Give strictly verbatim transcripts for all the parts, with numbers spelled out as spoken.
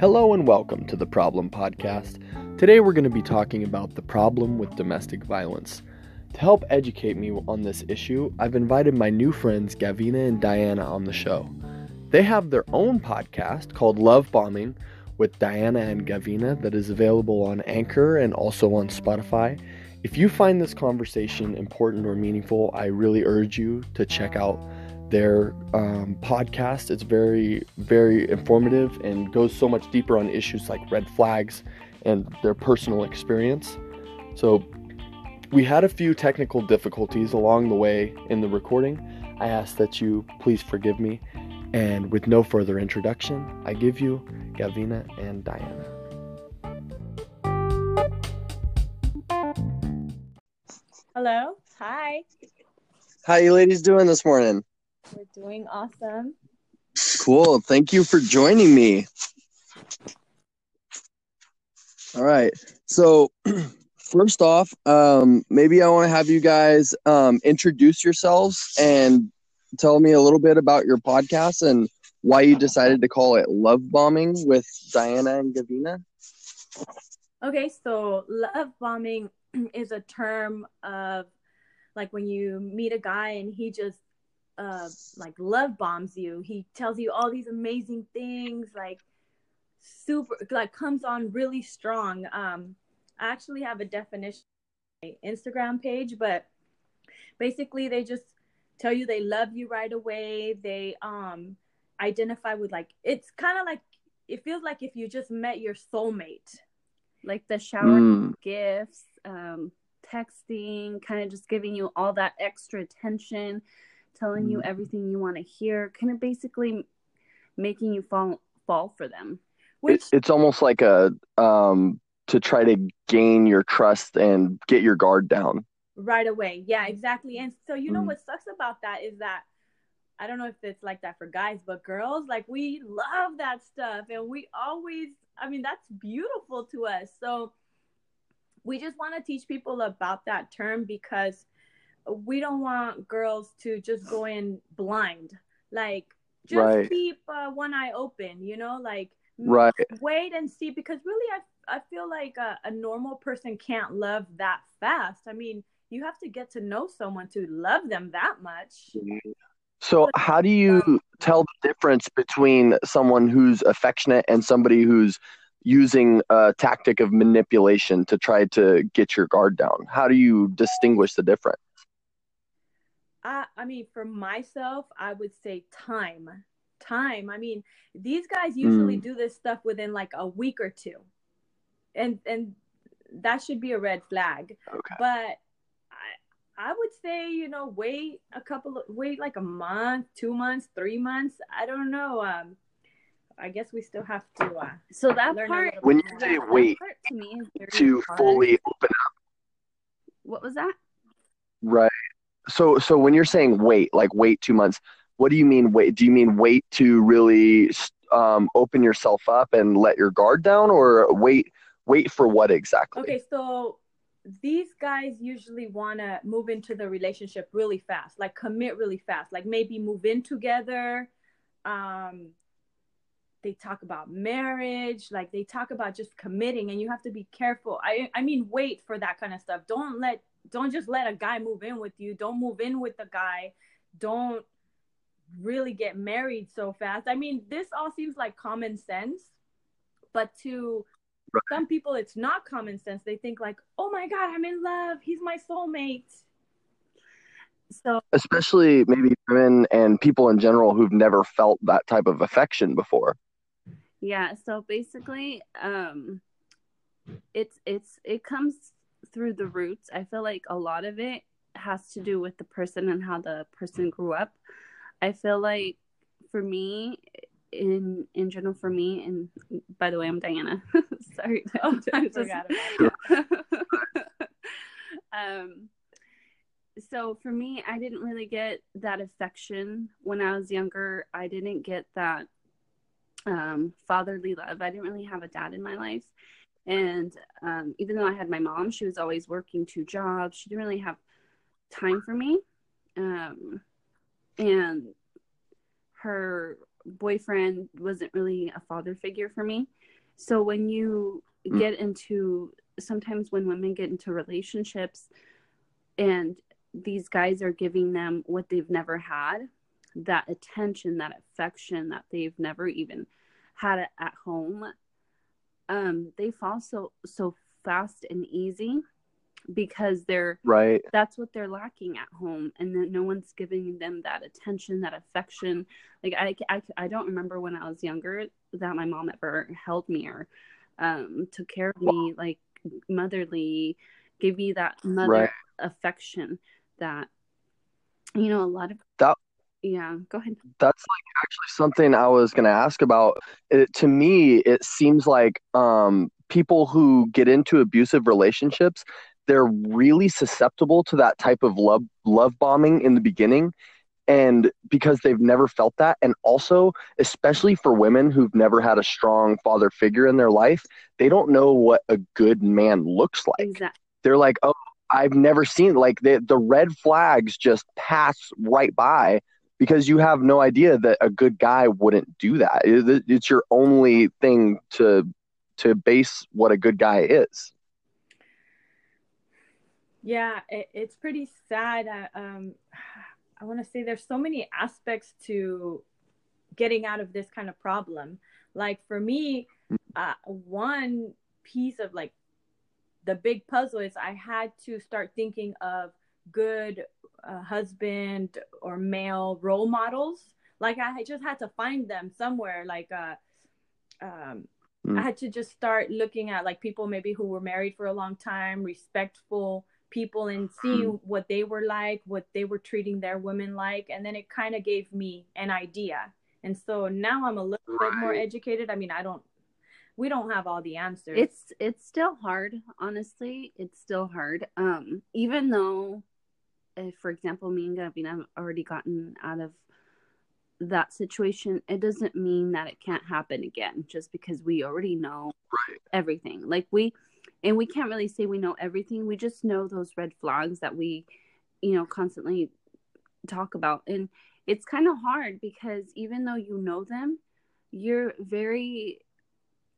Hello and welcome to the Problem Podcast. Today we're going to be talking about the problem with domestic violence. To help educate me on this issue, I've invited my new friends Gavina and Diana on the show. They have their own podcast called Love Bombing with Diana and Gavina that is available on Anchor and also on Spotify. If you find this conversation important or meaningful, I really urge you to check out their um, podcast. It's very, very informative and goes so much deeper on issues like red flags and their personal experience. So we had a few technical difficulties along the way in the recording. I ask that you please forgive me. And with no further introduction, I give you Gavina and Diana. Hello. Hi. How are you ladies doing this morning? We're doing awesome. Cool. Thank you for joining me. All right. So first off, um, maybe I want to have you guys um, introduce yourselves and tell me a little bit about your podcast and why you decided to call it Love Bombing with Diana and Gavina. Okay. So love bombing is a term of like when you meet a guy and he just Uh, like love bombs you. He tells you all these amazing things, like super, like comes on really strong. Um, I actually have a definition on my Instagram page, but basically they just tell you they love you right away. They um identify with, like, it's kind of like, it feels like if you just met your soulmate. Like the shower mm. gifts, um, texting, kind of just giving you all that extra attention, telling you everything you want to hear, kind of basically making you fall fall for them. Which it, it's almost like a um, to try to gain your trust and get your guard down right away. Yeah, exactly. And so you know mm. what sucks about that is that I don't know if it's like that for guys, but girls, like, we love that stuff, and we always, I mean, that's beautiful to us. So we just want to teach people about that term because we don't want girls to just go in blind, like just right. keep uh, one eye open, you know, like right. wait and see, because really I I feel like a, a normal person can't love that fast. I mean, you have to get to know someone to love them that much. So how do you tell the difference between someone who's affectionate and somebody who's using a tactic of manipulation to try to get your guard down? How do you distinguish the difference? I, I mean, for myself, I would say time, time. I mean, these guys usually mm. do this stuff within like a week or two, and and that should be a red flag. Okay. But I I would say, you know, wait a couple, of, wait like a month, two months, three months. I don't know. Um, I guess we still have to. Uh, so that part, when you say wait to, me is to fully open up, what was that? Right. So so when you're saying wait, like wait two months, what do you mean wait? Do you mean wait to really um, open yourself up and let your guard down, or wait wait for what exactly? Okay, so these guys usually want to move into the relationship really fast, like commit really fast, like maybe move in together. Um, they talk about marriage, like they talk about just committing, and you have to be careful. I I mean, wait for that kind of stuff. Don't let Don't just let a guy move in with you. Don't move in with the guy. Don't really get married so fast. I mean, this all seems like common sense, but to right. some people, it's not common sense. They think like, oh my God, I'm in love. He's my soulmate. So, especially maybe women and people in general who've never felt that type of affection before. Yeah. So basically, um, it's, it's, it comes through the roots. I feel like a lot of it has to do with the person and how the person grew up. I feel like for me, in in general, for me, and by the way, I'm Diana. Sorry, oh, I just... forgot about it. um, so for me, I didn't really get that affection when I was younger. I didn't get that um, fatherly love. I didn't really have a dad in my life. And um, even though I had my mom, she was always working two jobs. She didn't really have time for me. Um, and her boyfriend wasn't really a father figure for me. So when you mm. get into, sometimes when women get into relationships and these guys are giving them what they've never had, that attention, that affection that they've never even had at home, um, they fall so, so fast and easy because they're right. That's what they're lacking at home. And then no one's giving them that attention, that affection. Like I, I, I don't remember when I was younger that my mom ever held me or um, took care of me, like motherly, gave me that mother right. affection that, you know, a lot of that. Yeah, go ahead. That's like actually something I was going to ask about. It, to me, it seems like um, people who get into abusive relationships, they're really susceptible to that type of love love bombing in the beginning, and because they've never felt that. And also, especially for women who've never had a strong father figure in their life, they don't know what a good man looks like. Exactly. They're like, oh, I've never seen, like the the red flags just pass right by. Because you have no idea that a good guy wouldn't do that. It's your only thing to to base what a good guy is. Yeah, it, it's pretty sad. I, um, I want to say there's so many aspects to getting out of this kind of problem. Like for me, uh, one piece of like the big puzzle is I had to start thinking of good uh, husband or male role models. Like I just had to find them somewhere. Like uh, um, mm. I had to just start looking at like people maybe who were married for a long time, respectful people, and see mm. what they were like, what they were treating their women like. And then it kind of gave me an idea. And so now I'm a little bit more educated. I mean, I don't, we don't have all the answers. It's, it's still hard. Honestly, it's still hard. Um, even though, if, for example, me and Gavina have already gotten out of that situation, it doesn't mean that it can't happen again just because we already know right. everything. Like we, and we can't really say we know everything. We just know those red flags that we, you know, constantly talk about. And it's kind of hard because even though you know them, you're very,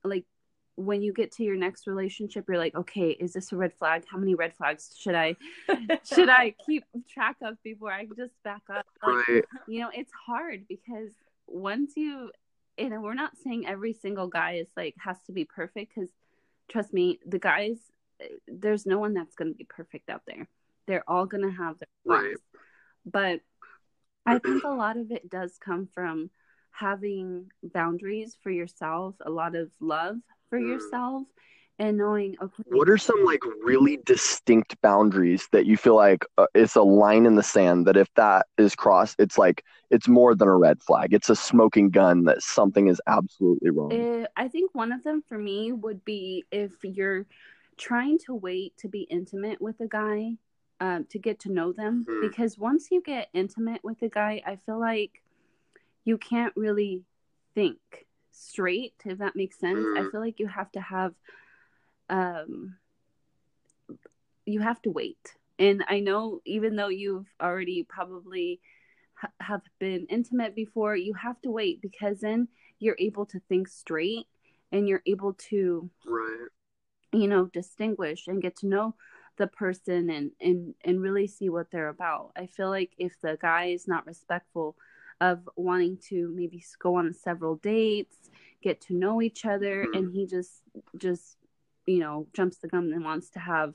like, when you get to your next relationship, you're like, okay, is this a red flag? How many red flags should I, should I keep track of before I just back up? Like, right. You know, it's hard because once you, and we're not saying every single guy is like, has to be perfect. Cause trust me, the guys, there's no one that's going to be perfect out there. They're all going to have their flaws. Right. But I think a lot of it does come from having boundaries for yourself, a lot of love for yourself, and knowing, okay, what are some like really distinct boundaries that you feel like uh, it's a line in the sand that if that is crossed, it's like it's more than a red flag, it's a smoking gun that something is absolutely wrong? It, I think one of them for me would be if you're trying to wait to be intimate with a guy um, to get to know them, mm-hmm. because once you get intimate with a guy, I feel like you can't really think straight, if that makes sense. I feel like you have to have um you have to wait. And I know even though you've already probably ha- have been intimate before, you have to wait because then you're able to think straight and you're able to right. you know, distinguish and get to know the person and and and really see what they're about. I feel like if the guy is not respectful of wanting to maybe go on several dates, get to know each other, mm-hmm. and he just, just, you know, jumps the gun and wants to have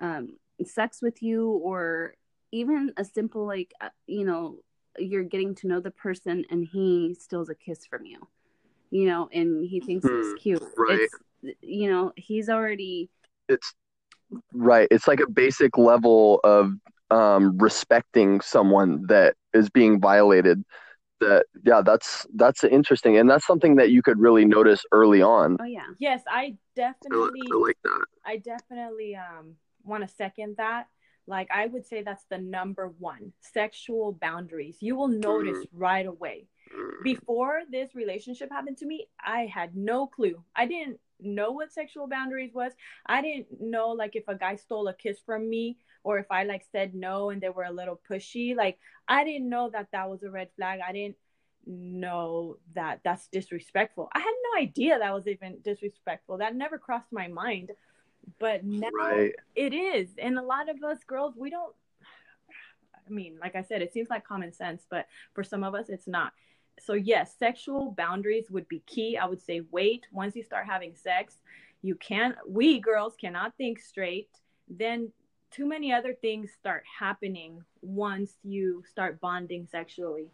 um, sex with you, or even a simple, like, you know, you're getting to know the person and he steals a kiss from you, you know, and he thinks mm-hmm. it's cute. Right. It's, you know, he's already... It's, right. It's like a basic level of um, respecting someone that is being violated. That yeah, that's that's interesting, and that's something that you could really notice early on. Oh yeah, yes, I definitely I like that. I definitely um want to second that. Like I would say that's the number one, sexual boundaries. You will notice mm. right away. Mm. Before this relationship happened to me, I had no clue. I didn't know what sexual boundaries was. I didn't know like if a guy stole a kiss from me or if I like said no and they were a little pushy. Like I didn't know that that was a red flag. I didn't know that that's disrespectful. I had no idea that was even disrespectful. That never crossed my mind. But now right. it is. And a lot of us girls, we don't, I mean, like I said, it seems like common sense, but for some of us, it's not. So yes, sexual boundaries would be key. I would say, wait, once you start having sex, you can't, we girls cannot think straight. Then too many other things start happening once you start bonding sexually.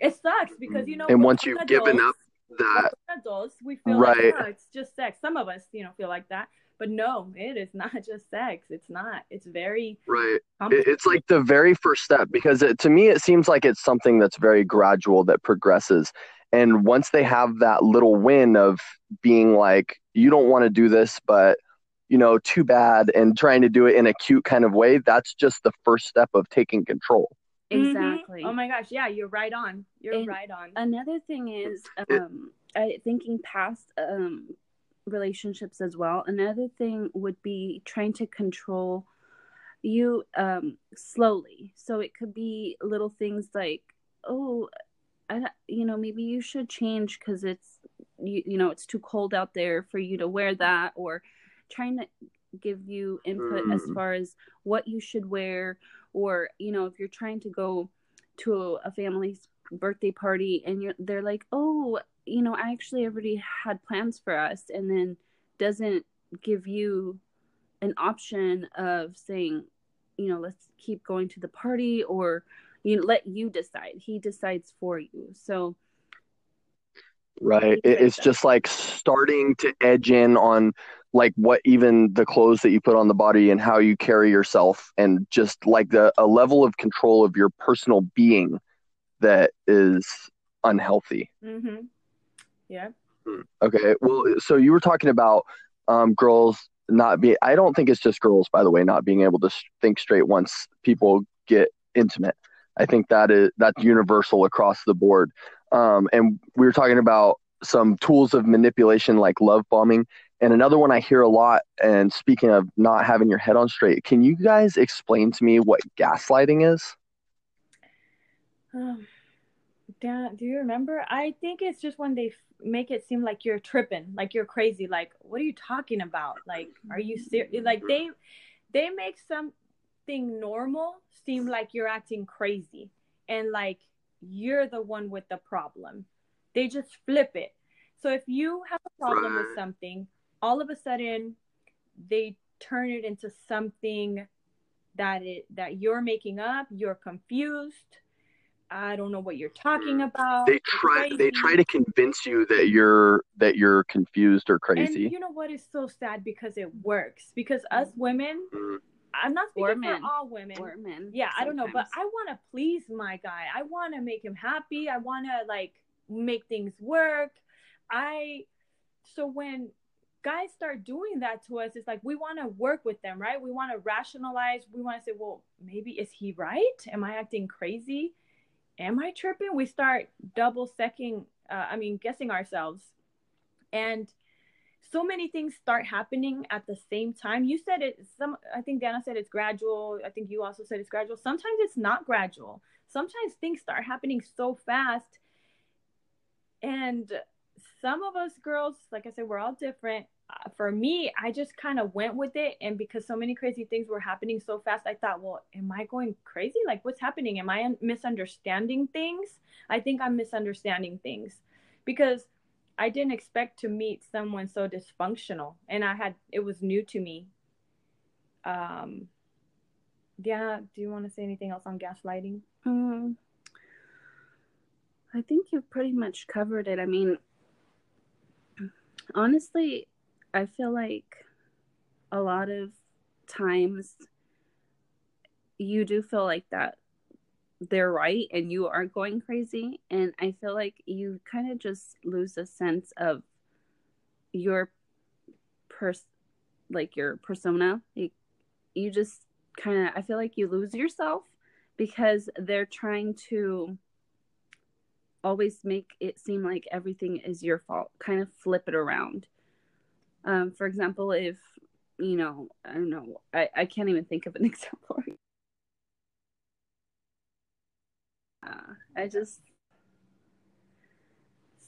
It sucks because, you know, and once you've adults, given up that adults, we feel right. like, oh, it's just sex. Some of us, you know, feel like that. But no, it is not just sex. It's not. It's very right. It's like the very first step, because it, to me, it seems like it's something that's very gradual that progresses. And once they have that little win of being like, you don't want to do this, but, you know, too bad, and trying to do it in a cute kind of way, that's just the first step of taking control. Exactly. Mm-hmm. Oh, my gosh. Yeah, you're right on. You're and right on. Another thing is um, I, thinking past um, relationships as well. Another thing would be trying to control you um, slowly. So it could be little things like, oh, I, you know, maybe you should change because it's, you, you know, it's too cold out there for you to wear that, or trying to give you input mm. as far as what you should wear. Or, you know, if you're trying to go to a family's birthday party and you're, they're like, oh, you know, I actually already had plans for us, and then doesn't give you an option of saying, you know, let's keep going to the party, or, you know, let you decide. He decides for you. So. Right. It's just like starting to edge in on like what even the clothes that you put on the body and how you carry yourself, and just like the a level of control of your personal being that is unhealthy. Mm-hmm. Yeah. Okay. Well, so you were talking about um, girls not being, I don't think it's just girls, by the way, not being able to think straight once people get intimate. I think that is, that's universal across the board. Um, and we were talking about some tools of manipulation like love bombing. And another one I hear a lot, and speaking of not having your head on straight, can you guys explain to me what gaslighting is? Um, Dan, do you remember? I think it's just when they f- make it seem like you're tripping, like you're crazy. Like, what are you talking about? Like, are you serious? Like they, they make something normal seem like you're acting crazy, and like you're the one with the problem. They just flip it. So if you have a problem with something, all of a sudden they turn it into something that it that you're making up. You're confused. I don't know what you're talking about. They try they try to convince you that you're that you're confused or crazy. And you know what is so sad, because it works. Because us women, I'm not speaking for all women. Or men. Yeah, sometimes. I don't know, but I want to please my guy. I want to make him happy. I want to like make things work. I so when guys start doing that to us, it's like we want to work with them, right? We want to rationalize. We want to say, well, maybe is he right? Am I acting crazy? Am I tripping? We start double second, uh, I mean, guessing ourselves. And so many things start happening at the same time. You said it, some, I think Dana said it's gradual. I think you also said it's gradual. Sometimes it's not gradual. Sometimes things start happening so fast. And some of us girls, like I said, we're all different. Uh, for me, I just kind of went with it. And because so many crazy things were happening so fast, I thought, well, am I going crazy? Like, what's happening? Am I misunderstanding things? I think I'm misunderstanding things, because I didn't expect to meet someone so dysfunctional. And I had, it was new to me. Um, Diana, do you want to say anything else on gaslighting? Um, I think you've pretty much covered it. I mean, honestly, I feel like a lot of times you do feel like that they're right and you are going crazy. And I feel like you kind of just lose a sense of your pers- like your persona. Like you just kind of, I feel like you lose yourself, because they're trying to always make it seem like everything is your fault, kind of flip it around. Um, for example, if, you know, I don't know, I, I can't even think of an example. Uh, I just,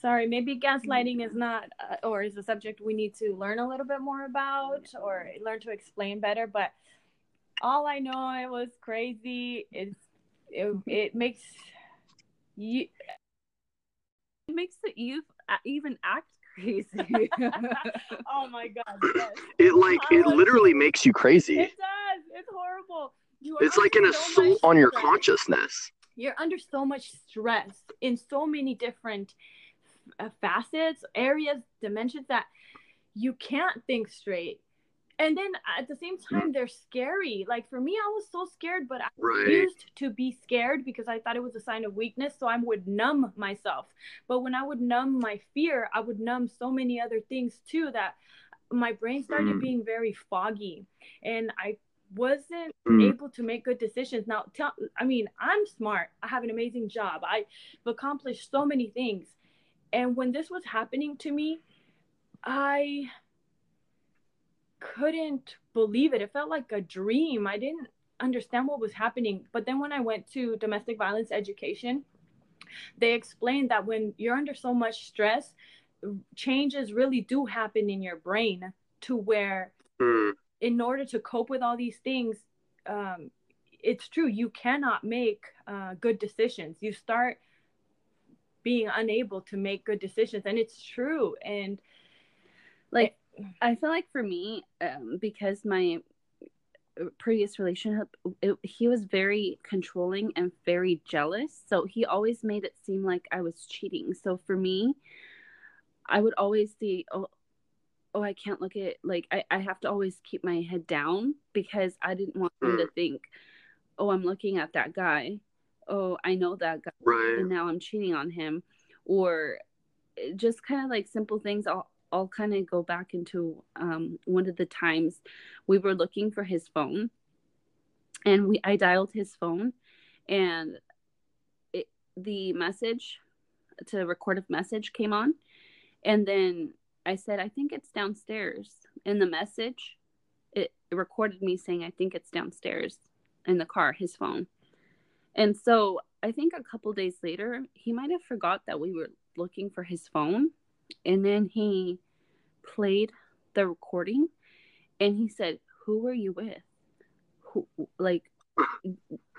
Sorry, maybe gaslighting is not, uh, or is a subject we need to learn a little bit more about or learn to explain better. But all I know, it was crazy. It's, it it makes you, it makes the youth even act crazy. Oh my God! Yes. It like I it was, literally makes you crazy. It does. It's horrible. You it's like an so assault on your stress. Consciousness. You're under so much stress in so many different uh, facets, areas, dimensions that you can't think straight. And then at the same time, they're scary. Like for me, I was so scared, but I right. refused to be scared because I thought it was a sign of weakness. So I would numb myself. But when I would numb my fear, I would numb so many other things too, that my brain started mm. being very foggy. And I wasn't mm. able to make good decisions. Now, tell, I mean, I'm smart. I have an amazing job. I've accomplished so many things. And when this was happening to me, I... couldn't believe it. It felt like a dream. I didn't understand what was happening. But then when I went to domestic violence education, they explained that when you're under so much stress, changes really do happen in your brain to where mm. in order to cope with all these things, um, it's true. You cannot make uh, good decisions. You start being unable to make good decisions. And it's true. And like, it, I feel like for me, um, because my previous relationship, it, he was very controlling and very jealous. So he always made it seem like I was cheating. So for me, I would always see, oh, oh I can't look at, like, I, I have to always keep my head down because I didn't want him to think, oh, I'm looking at that guy. Oh, I know that guy. Right. And now I'm cheating on him. Or just kind of like simple things. I'll, I'll kind of go back into um, one of the times we were looking for his phone, and we I dialed his phone, and it, the message to record a message came on, and then I said, I think it's downstairs. And the message, it, it recorded me saying, I think it's downstairs in the car, his phone. And so I think a couple days later, he might have forgot that we were looking for his phone. And then he played the recording, and he said, "Who were you with? Who, like,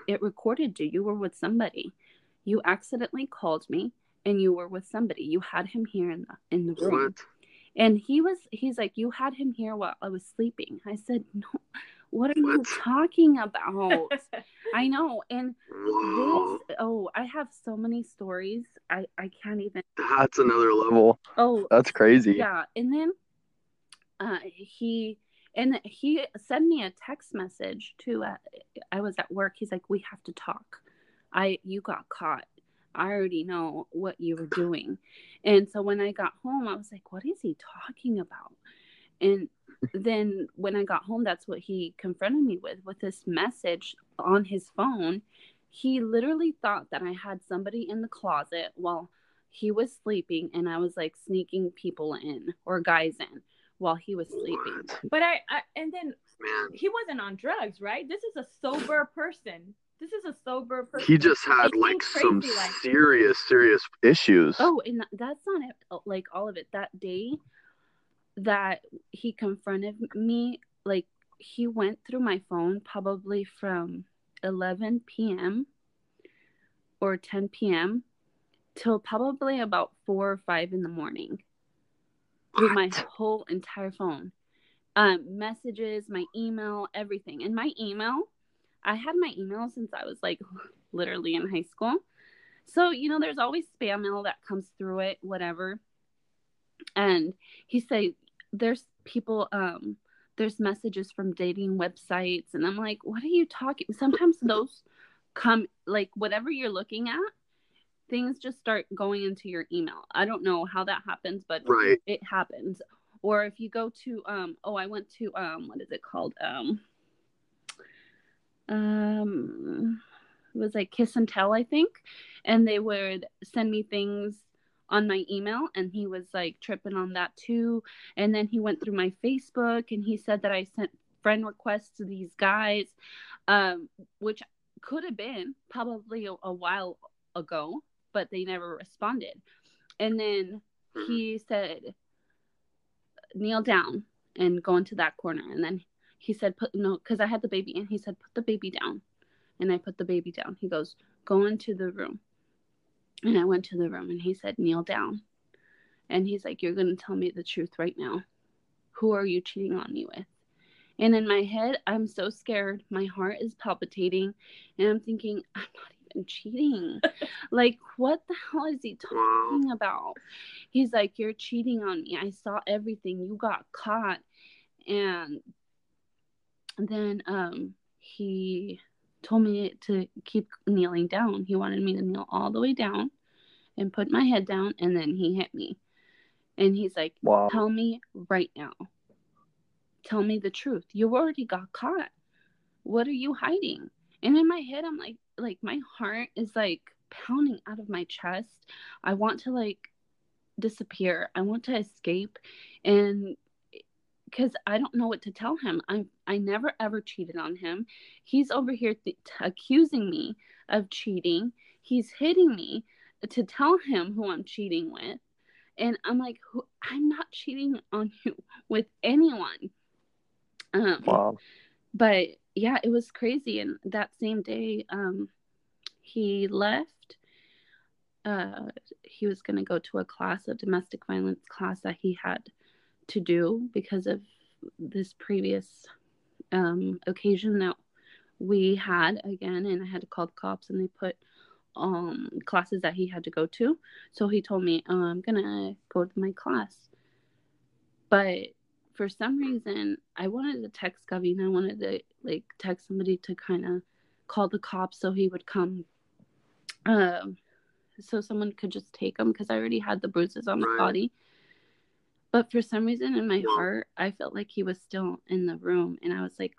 it recorded you. You were with somebody. You accidentally called me, and you were with somebody. You had him here in the in the room." What? And he was, he's like, "You had him here while I was sleeping." I said, "No, what are what? you talking about?" I know. And wow. this, oh, I have so many stories. I, I can't even. That's another level. Oh, that's crazy. Yeah. And then uh, he, and he sent me a text message too. Uh, I was at work. He's like, "We have to talk. I, you got caught. I already know what you were doing." And so when I got home, I was like, what is he talking about? And then when I got home, that's what he confronted me with, with this message on his phone. He literally thought that I had somebody in the closet while he was sleeping, and I was like sneaking people in or guys in while he was sleeping. But I, I and then he wasn't on drugs, right? This is a sober person. This is a sober person. He just had like some like serious, serious issues. Oh, and that's not it. Like all of it. That day that he confronted me, like he went through my phone probably from eleven p.m. or ten p.m. till probably about four or five in the morning. What? With my whole entire phone. Um, messages, my email, everything. And my email... I had my email since I was like literally in high school. So, you know, there's always spam mail that comes through it, whatever. And he said, there's people, um, there's messages from dating websites. And I'm like, what are you talking? Sometimes those come, like whatever you're looking at, things just start going into your email. I don't know how that happens, but right. it happens. Or if you go to, um, oh, I went to, um, what is it called? Um, Um, it was like Kiss and Tell, I think. And they would send me things on my email, and he was like tripping on that too. And then he went through my Facebook, and he said that I sent friend requests to these guys, um, which could have been probably a, a while ago, but they never responded. And then mm-hmm. he said, kneel down and go into that corner. And then he said, put no, because I had the baby, and he said, put the baby down. And I put the baby down. He goes, go into the room. And I went to the room, and he said, kneel down. And he's like, you're going to tell me the truth right now. Who are you cheating on me with? And in my head, I'm so scared. My heart is palpitating. And I'm thinking, I'm not even cheating. Like, what the hell is he talking about? He's like, you're cheating on me. I saw everything. You got caught. And then um, he told me to keep kneeling down. He wanted me to kneel all the way down and put my head down. And then he hit me. And he's like, wow. Tell me right now. Tell me the truth. You already got caught. What are you hiding? And in my head, I'm like, like my heart is like pounding out of my chest. I want to like disappear. I want to escape. And because I don't know what to tell him. I I never ever cheated on him. He's over here th- accusing me of cheating. He's hitting me to tell him who I'm cheating with. And I'm like, who, I'm not cheating on you with anyone. Um, wow. But yeah, it was crazy. And that same day, um, he left. Uh, he was going to go to a class, a domestic violence class that he had to do because of this previous um, occasion that we had again. And I had to call the cops, and they put um classes that he had to go to. So he told me, oh, I'm gonna go to my class. But for some reason, I wanted to text Gavina. I wanted to like text somebody to kind of call the cops so he would come, um so someone could just take him, because I already had the bruises on my body. But for some reason in my heart, I felt like he was still in the room, and I was like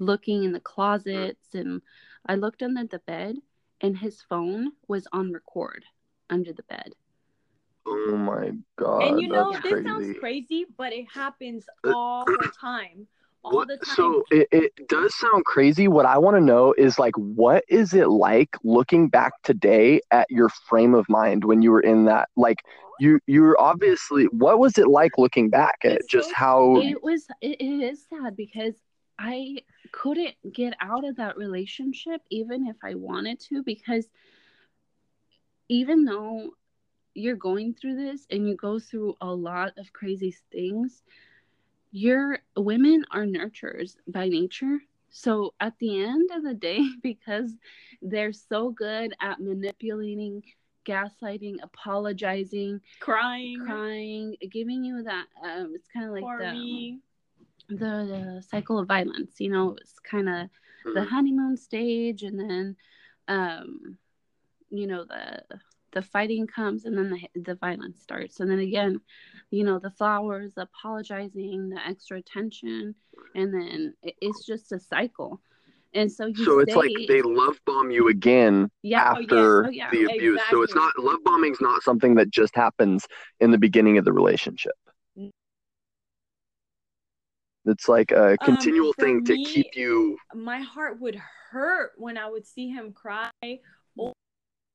looking in the closets, and I looked under the bed. And his phone was on record under the bed. Oh, my God. And, you know, this crazy. sounds crazy, but it happens all the time. All what, the time. So it, it does sound crazy. What I want to know is, like, what is it like looking back today at your frame of mind when you were in that? Like, you, you were obviously – what was it like looking back at it's just so, how – It was – it is sad because – I couldn't get out of that relationship even if I wanted to, because even though you're going through this and you go through a lot of crazy things, your women are nurturers by nature. So at the end of the day, because they're so good at manipulating, gaslighting, apologizing, crying, crying, giving you that, um, it's kind of like the... Me. The, the cycle of violence, you know, it's kind of the honeymoon stage, and then, um, you know, the the fighting comes, and then the the violence starts, and then again, you know, the flowers, the apologizing, the extra attention, and then it, it's just a cycle. And so you so it's stay, like they love bomb you again yeah, after oh, yeah, oh, yeah, the abuse. Exactly. So it's not love bombing is not something that just happens in the beginning of the relationship. It's like a continual um, thing to me, keep you. My heart would hurt when I would see him cry.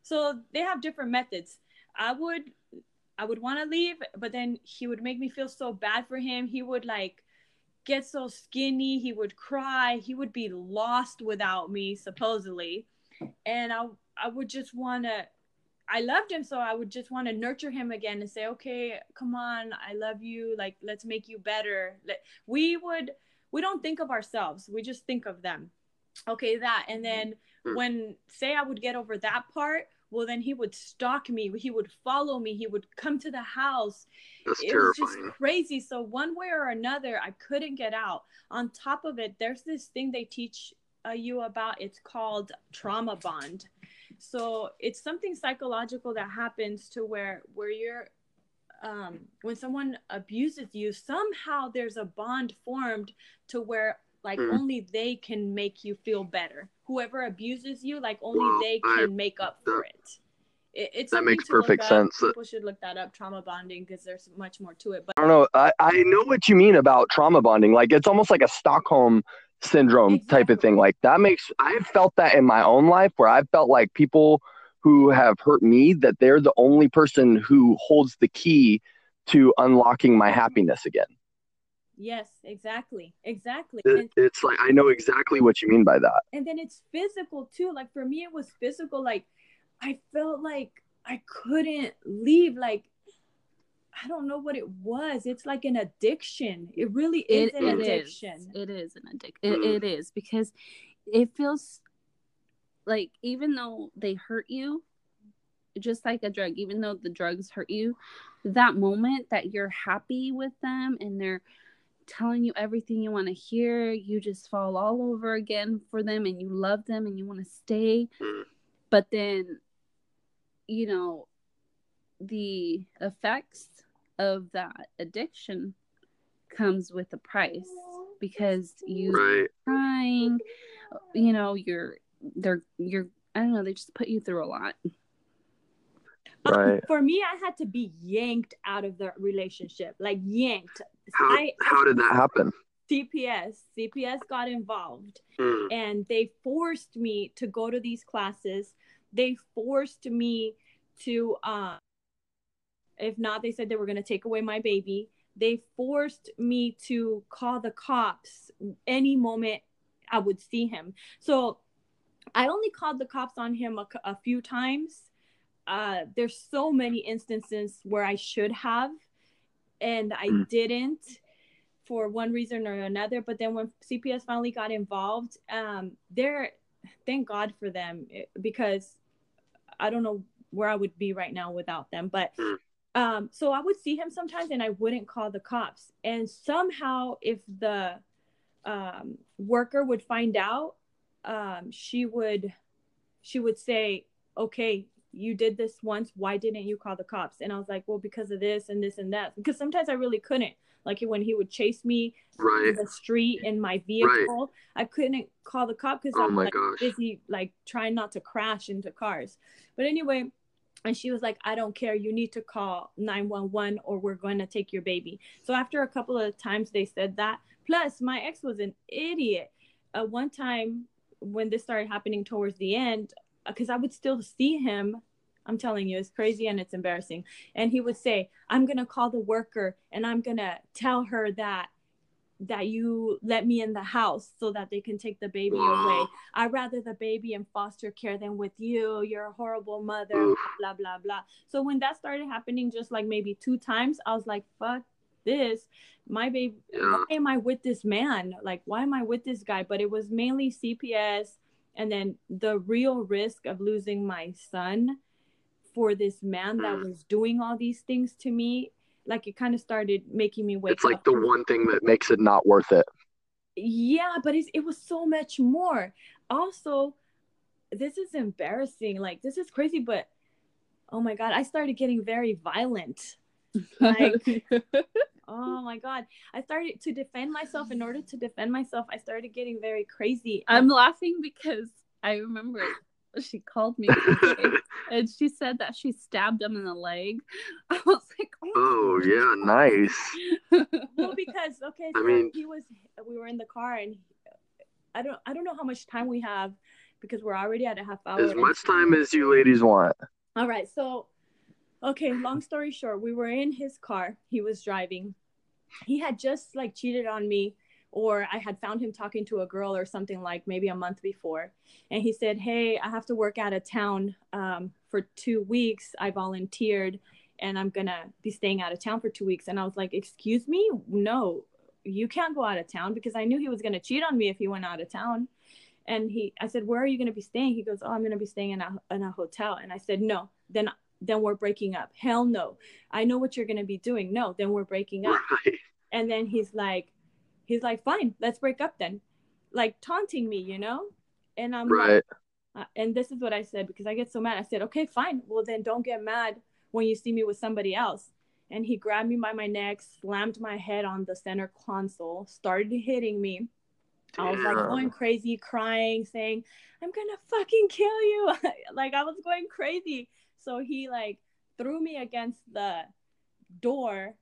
So they have different methods. I would, I would want to leave, but then he would make me feel so bad for him. He would like get so skinny. He would cry. He would be lost without me, supposedly. And I, I would just want to. I loved him, so I would just want to nurture him again and say, okay, come on, I love you. Like, let's make you better. We would, we don't think of ourselves. We just think of them. Okay, that. And then when, say I would get over that part, well, then he would stalk me. He would follow me. He would come to the house. That's it terrifying. Was just crazy. So one way or another, I couldn't get out. On top of it, there's this thing they teach uh, you about. It's called trauma bond. So it's something psychological that happens to where where you're um, when someone abuses you, somehow there's a bond formed to where like mm. only they can make you feel better. Whoever abuses you, like only wow, they can I, make up that, for it. it it's that makes perfect sense. People should look that up, trauma bonding, because there's much more to it. But I don't know. I, I know what you mean about trauma bonding. Like it's almost like a Stockholm syndrome exactly. type of thing. Like that makes I've felt that in my own life where I've felt like people who have hurt me, that they're the only person who holds the key to unlocking my happiness again. Yes, exactly. Exactly. It, it's like, I know exactly what you mean by that. And then it's physical too. Like for me, it was physical. Like I felt like I couldn't leave. Like, I don't know what it was. It's like an addiction. It really is it, an it addiction. Is. It is an addiction. Mm. It, it is, because it feels like, even though they hurt you, just like a drug, even though the drugs hurt you, that moment that you're happy with them and they're telling you everything you want to hear, you just fall all over again for them and you love them and you want to stay. But then, you know, the effects of that addiction comes with a price, because you're right. crying, you know, you're, they're, you're, I don't know, they just put you through a lot. Right. Um, for me, I had to be yanked out of the relationship, like yanked. How, I, how did that happen? C P S. C P S got involved, mm. and they forced me to go to these classes. They forced me to, uh, if not, they said they were going to take away my baby. They forced me to call the cops any moment I would see him. So I only called the cops on him a, a few times. Uh, there's so many instances where I should have, and I mm. didn't for one reason or another. But then when C P S finally got involved, um, they're, thank God for them, because I don't know where I would be right now without them. But um, so I would see him sometimes and I wouldn't call the cops. And somehow if the um, worker would find out, um, she would, she would say, okay, you did this once, why didn't you call the cops? And I was like, well, because of this and this and that. Because sometimes I really couldn't. Like when he would chase me right. in the street in my vehicle, right. I couldn't call the cop because oh I was like, gosh. busy like trying not to crash into cars. But anyway, and she was like, I don't care. You need to call nine one one or we're going to take your baby. So after a couple of times they said that. Plus, my ex was an idiot. Uh, one time when this started happening towards the end, because I would still see him. I'm telling you, it's crazy and it's embarrassing. And he would say, I'm going to call the worker and I'm going to tell her that that you let me in the house so that they can take the baby away. I'd rather the baby in foster care than with you. You're a horrible mother, blah, blah, blah. So when that started happening, just like maybe two times, I was like, fuck this. My baby, why am I with this man? Like, why am I with this guy? But it was mainly C P S. And then the real risk of losing my son for this man that mm. was doing all these things to me, like it kind of started making me wake up. It's like up. The one thing that makes it not worth it. Yeah, but it's, it was so much more. Also, this is embarrassing. Like, this is crazy, but oh my God, I started getting very violent. Like, oh my God, I started to defend myself. In order to defend myself, I started getting very crazy. I'm laughing because I remember she called me and she said that she stabbed him in the leg. I was like, oh, oh yeah, nice. Well, because okay, so I mean, he was we were in the car and I don't I don't know how much time we have because we're already at a half hour. As much time as you ladies want. All right, so okay, long story short, we were in his car. He was driving. He had just like cheated on me, or I had found him talking to a girl or something, like maybe a month before. And he said, hey, I have to work out of town um, for two weeks. I volunteered and I'm going to be staying out of town for two weeks. And I was like, excuse me? No, you can't go out of town, because I knew he was going to cheat on me if he went out of town. And he, I said, where are you going to be staying? He goes, oh, I'm going to be staying in a, in a hotel. And I said, no, then then we're breaking up. Hell no. I know what you're going to be doing. No, then we're breaking up. Right. And then he's like, he's like, fine, let's break up then. Like taunting me, you know? And I'm right. like, uh, and this is what I said, because I get so mad. I said, okay, fine. Well, then don't get mad when you see me with somebody else. And he grabbed me by my neck, slammed my head on the center console, started hitting me. I was like going crazy, crying, saying, I'm going to fucking kill you. Like I was going crazy. So he like threw me against the door,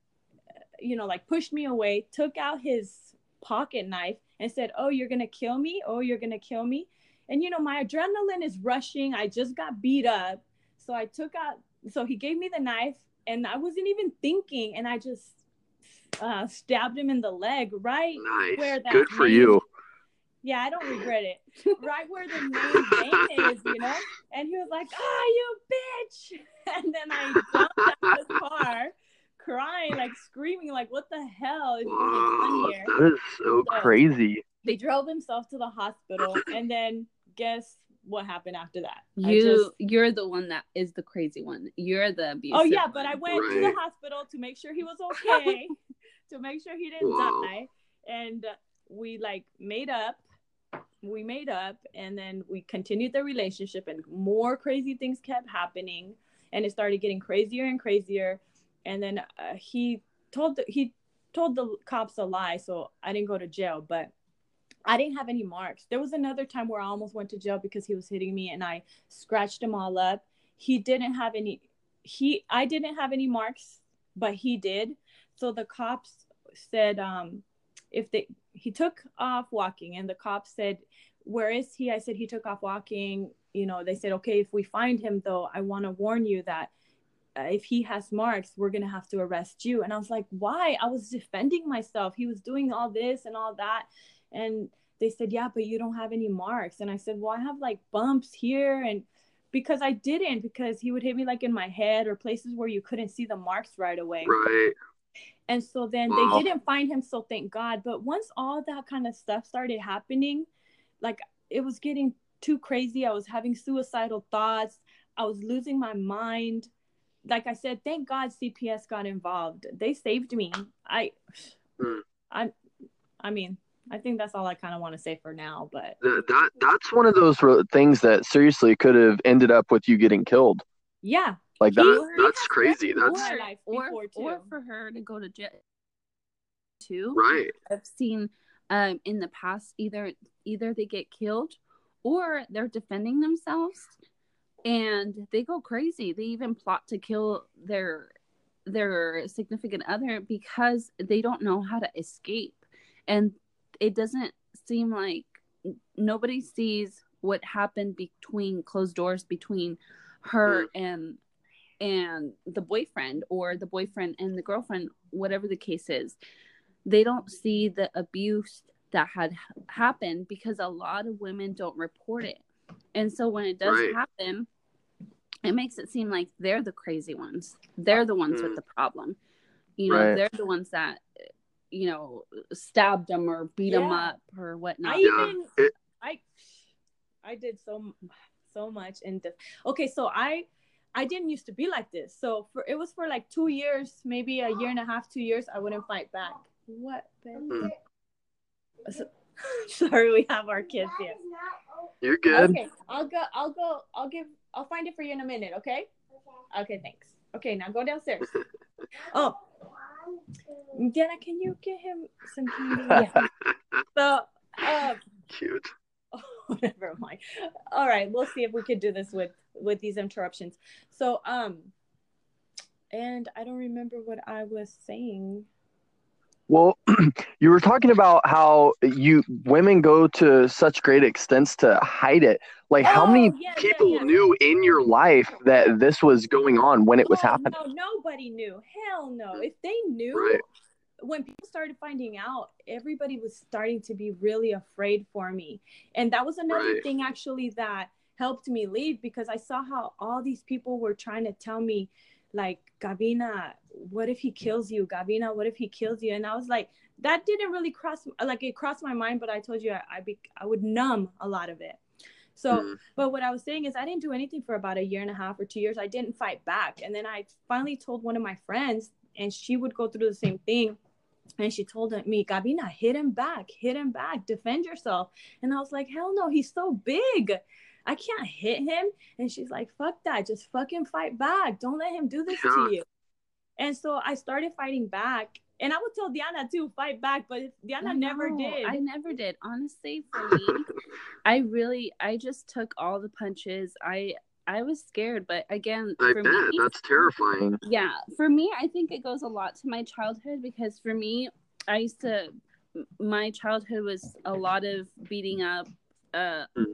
you know, like pushed me away, took out his pocket knife and said, oh, you're going to kill me. Oh, you're going to kill me. And, you know, my adrenaline is rushing. I just got beat up. So I took out, so he gave me the knife and I wasn't even thinking. And I just uh, stabbed him in the leg, right? Nice. Where that Good for vein, you. Yeah, I don't regret it. Right where the main vein is, you know? And he was like, oh, you bitch. And then I jumped out of the car crying, like screaming, like, what the hell is going on here? That is so, so crazy. They drove himself to the hospital. And then guess what happened after that? You just, you're the one that is the crazy one. You're the abusive. Oh yeah, one. But I went right. to the hospital to make sure he was okay, to make sure he didn't wow. die. And we like made up. We made up, and then we continued the relationship, and more crazy things kept happening, and it started getting crazier and crazier. And then uh, he told the, he told the cops a lie, so I didn't go to jail, but I didn't have any marks. There was another time where I almost went to jail because he was hitting me and I scratched him all up. He didn't have any, he, I didn't have any marks, but he did. So the cops said, um, if they, he took off walking, and the cops said, where is he? I said, he took off walking. You know, they said, okay, if we find him though, I want to warn you that uh, if he has marks, we're going to have to arrest you. And I was like, why? I was defending myself. He was doing all this and all that. And they said, yeah, but you don't have any marks. And I said, well, I have like bumps here. And because I didn't, because he would hit me like in my head or places where you couldn't see the marks right away. Right. And so then wow. they didn't find him. So thank God. But once all that kind of stuff started happening, like it was getting too crazy. I was having suicidal thoughts. I was losing my mind. Like I said, thank God C P S got involved. They saved me. I, mm. I, I mean. I think that's all I kind of want to say for now, but that that's one of those things that seriously could have ended up with you getting killed. Yeah. Like that, that's crazy. That's or, or for her to go to jail too. Right. I've seen um, in the past, either, either they get killed or they're defending themselves and they go crazy. They even plot to kill their, their significant other because they don't know how to escape. And it doesn't seem like nobody sees what happened between closed doors between her yeah. and and the boyfriend or the boyfriend and the girlfriend, whatever the case is. They don't see the abuse that had happened because a lot of women don't report it. And so when it does right. happen, it makes it seem like they're the crazy ones. They're the ones mm. with the problem. You know, right. they're the ones that... you know, stabbed him or beat yeah. him up or whatnot. I even, yeah. I, I did so, so much. And def- okay. So I, I didn't used to be like this. So for, it was for like two years, maybe a year and a half, two years. I wouldn't fight back. What? Mm. So, sorry. We have our kids here. You're good. Okay. I'll go, I'll go, I'll give, I'll find it for you in a minute. Okay. Okay. Okay thanks. Okay. Now go downstairs. Oh, Diana, can you get him some candy? Yeah. So, uh, cute. Oh, never mind. All right, we'll see if we can do this with with these interruptions. So, um, and I don't remember what I was saying. Well, you were talking about how you women go to such great extents to hide it. Like, oh, how many yeah, people yeah, yeah. knew in your life that this was going on when it oh, was happening? No, nobody knew. Hell no. If they knew, right. when people started finding out, everybody was starting to be really afraid for me. And that was another right. thing, actually, that helped me leave, because I saw how all these people were trying to tell me, like, Gavina, what if he kills you? Gavina, what if he kills you? And I was like, that didn't really cross, like it crossed my mind, but I told you I I, be, I would numb a lot of it. So, mm. but what I was saying is I didn't do anything for about a year and a half or two years. I didn't fight back. And then I finally told one of my friends, and she would go through the same thing. And she told me, Gavina, hit him back, hit him back, defend yourself. And I was like, hell no, he's so big. I can't hit him. And she's like, fuck that. Just fucking fight back. Don't let him do this yeah. to you. And so I started fighting back. And I would tell Diana too, fight back. But Diana I never know. did. I never did. Honestly, for me, I really, I just took all the punches. I I was scared. But again, I for bet. me. That's terrifying. Yeah. For me, I think it goes a lot to my childhood. Because for me, I used to, my childhood was a lot of beating up. Uh, mm.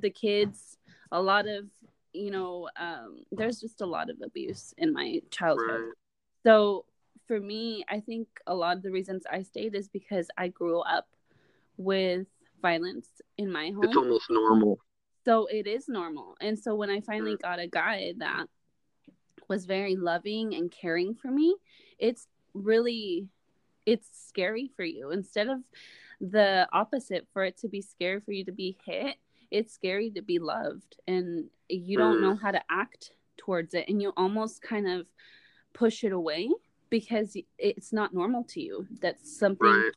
the kids, a lot of you know, um, there's just a lot of abuse in my childhood. Right. So for me, I think a lot of the reasons I stayed is because I grew up with violence in my home. It's almost normal. So it is normal. And so when I finally got a guy that was very loving and caring for me, it's really, it's scary for you. Instead of the opposite, for it to be scary for you to be hit, it's scary to be loved. And you don't know how to act towards it. And you almost kind of push it away because it's not normal to you. That's something, right.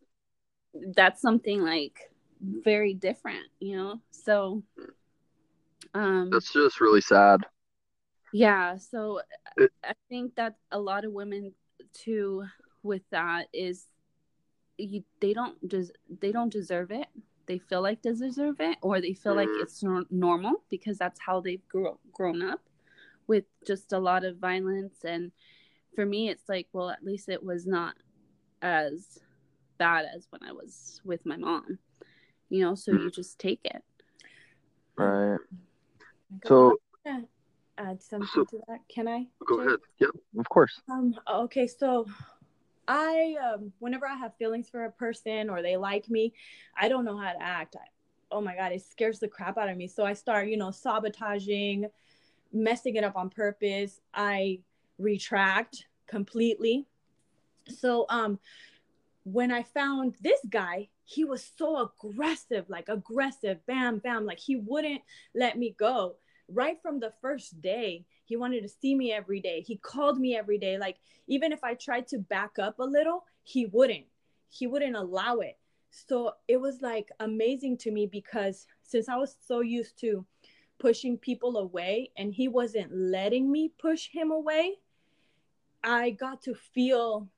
that's something like very different, you know? So, um, that's just really sad. Yeah. So it, I think that a lot of women too, with that is you, they don't just, des- they don't deserve it. They feel like they deserve it, or they feel mm. like it's no- normal because that's how they've grow- grown up with just a lot of violence. And for me, it's like, well, at least it was not as bad as when I was with my mom, you know, so mm. you just take it. Right. So, add something so, to that. Can I? Go Jay? ahead. Yep, of course. Um. Okay, so I, um, whenever I have feelings for a person or they like me, I don't know how to act. I, oh my God, it scares the crap out of me. So I start, you know, sabotaging, messing it up on purpose. I retract completely. So um, when I found this guy, he was so aggressive, like aggressive, bam, bam. Like he wouldn't let me go. Right from the first day, he wanted to see me every day. He called me every day. Like, even if I tried to back up a little, he wouldn't. He wouldn't allow it. So it was like amazing to me because since I was so used to pushing people away and he wasn't letting me push him away, I got to feel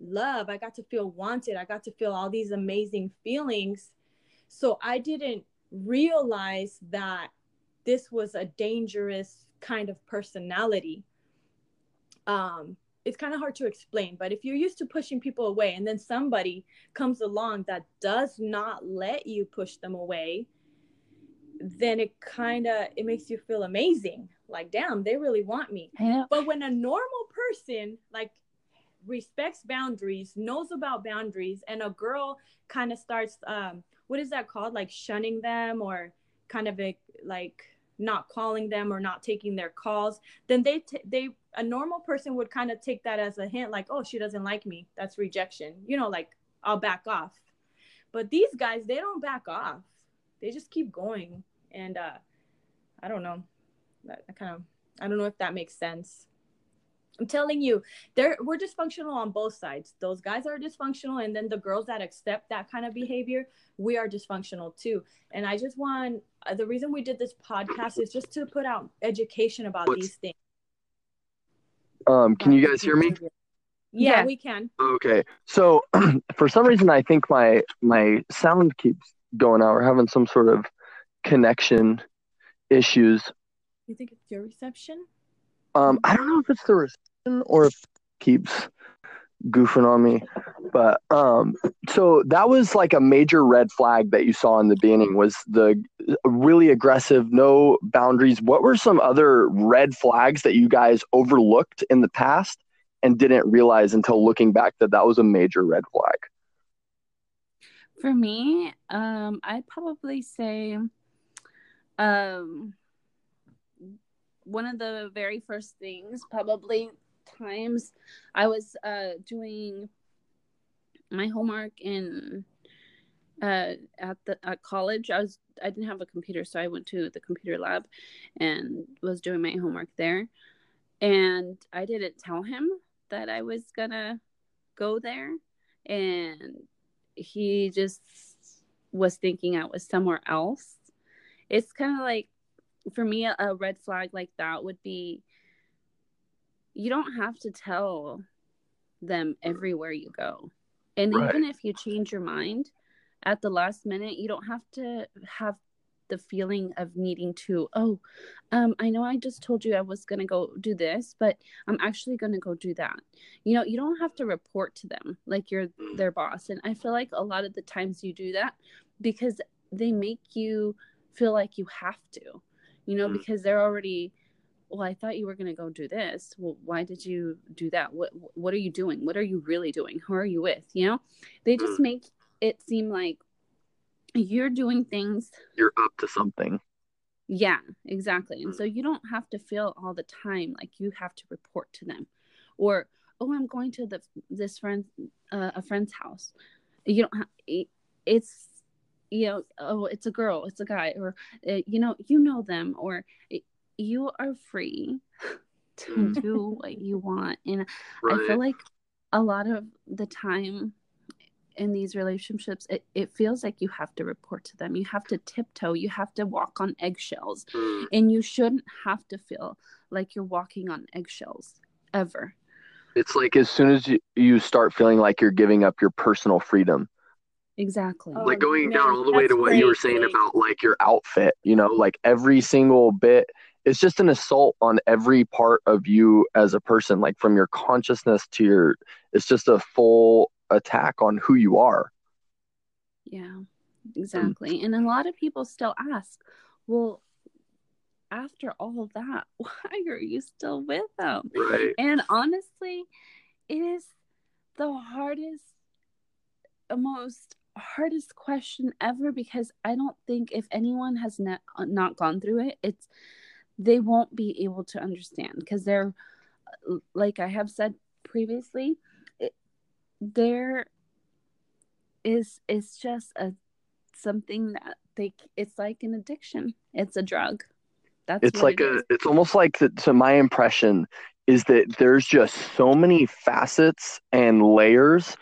love. I got to feel wanted. I got to feel all these amazing feelings. So I didn't realize that this was a dangerous kind of personality. Um, it's kind of hard to explain, but if you're used to pushing people away and then somebody comes along that does not let you push them away, then it kind of, it makes you feel amazing. Like, damn, they really want me. Yeah. But when a normal person like respects boundaries, knows about boundaries, and a girl kind of starts, um, what is that called? Like shunning them or kind of a, like not calling them or not taking their calls, then they t- they a normal person would kind of take that as a hint, like, oh, she doesn't like me, that's rejection, you know, like I'll back off. But these guys, they don't back off, they just keep going. And uh I don't know, I kind of I don't know if that makes sense. I'm telling you, they're we're dysfunctional on both sides. Those guys are dysfunctional, and then the girls that accept that kind of behavior, we are dysfunctional too. And I just want, uh, the reason we did this podcast is just to put out education about What's, these things. Um, can you guys hear me? Yeah, yeah. We can. Okay, so for some reason, I think my my sound keeps going out. We're having some sort of connection issues. You think it's your reception? Um, I don't know if it's the reception or if it keeps goofing on me, but um, so that was like a major red flag that you saw in the beginning, was the really aggressive, no boundaries. What were some other red flags that you guys overlooked in the past and didn't realize until looking back that that was a major red flag? For me, um, I'd probably say, um, one of the very first things, probably times I was uh, doing my homework in uh, at the at college. I was I didn't have a computer, so I went to the computer lab and was doing my homework there. And I didn't tell him that I was gonna go there, and he just was thinking I was somewhere else. It's kind of like, for me, a red flag like that would be, you don't have to tell them everywhere you go. And right. even if you change your mind at the last minute, you don't have to have the feeling of needing to, oh, um, I know I just told you I was going to go do this, but I'm actually going to go do that. You know, you don't have to report to them like you're their boss. And I feel like a lot of the times you do that because they make you feel like you have to. You know, because they're already well, I thought you were going to go do this. Well, why did you do that? What What are you doing? What are you really doing? Who are you with? You know, they just mm. make it seem like you're doing things. You're up to something. Yeah, exactly. And mm. so you don't have to feel all the time like you have to report to them, or, oh, I'm going to the this friend, uh, a friend's house. You don't. Ha- it's. You know, oh, it's a girl, it's a guy, or, uh, you know, you know them, or you are free to do what you want. And right. I feel like a lot of the time in these relationships, it, it feels like you have to report to them. You have to tiptoe. You have to walk on eggshells. Mm. And you shouldn't have to feel like you're walking on eggshells ever. It's like as soon as you, you start feeling like you're giving up your personal freedom. Exactly. Like going no, down all the way to what crazy. You were saying about like your outfit, you know, like every single bit, it's just an assault on every part of you as a person, like from your consciousness to your, it's just a full attack on who you are. Yeah, exactly. Mm. And a lot of people still ask, well, after all of that, why are you still with them? Right. And honestly, it is the hardest, most hardest question ever, because I don't think if anyone has not not gone through it, it's they won't be able to understand, because they're, like I have said previously, it, there is it's just a something that they it's like an addiction. It's a drug. That's it's like it a it's almost like the, so my impression is that there's just so many facets and layers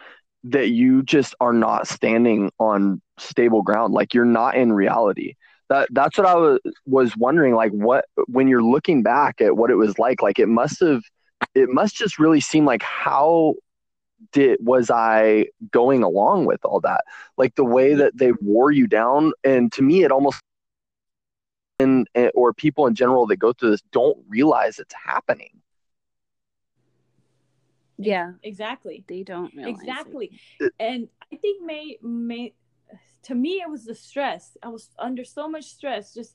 that you just are not standing on stable ground. Like you're not in reality. That that's what I was, was wondering. Like what, when you're looking back at what it was like, like it must have, it must just really seem like, how did, was I going along with all that? Like the way that they wore you down. And to me, it almost, and or people in general that go through this don't realize it's happening. Yeah, exactly. They don't realize exactly. It. And I think may may to me it was the stress. I was under so much stress, just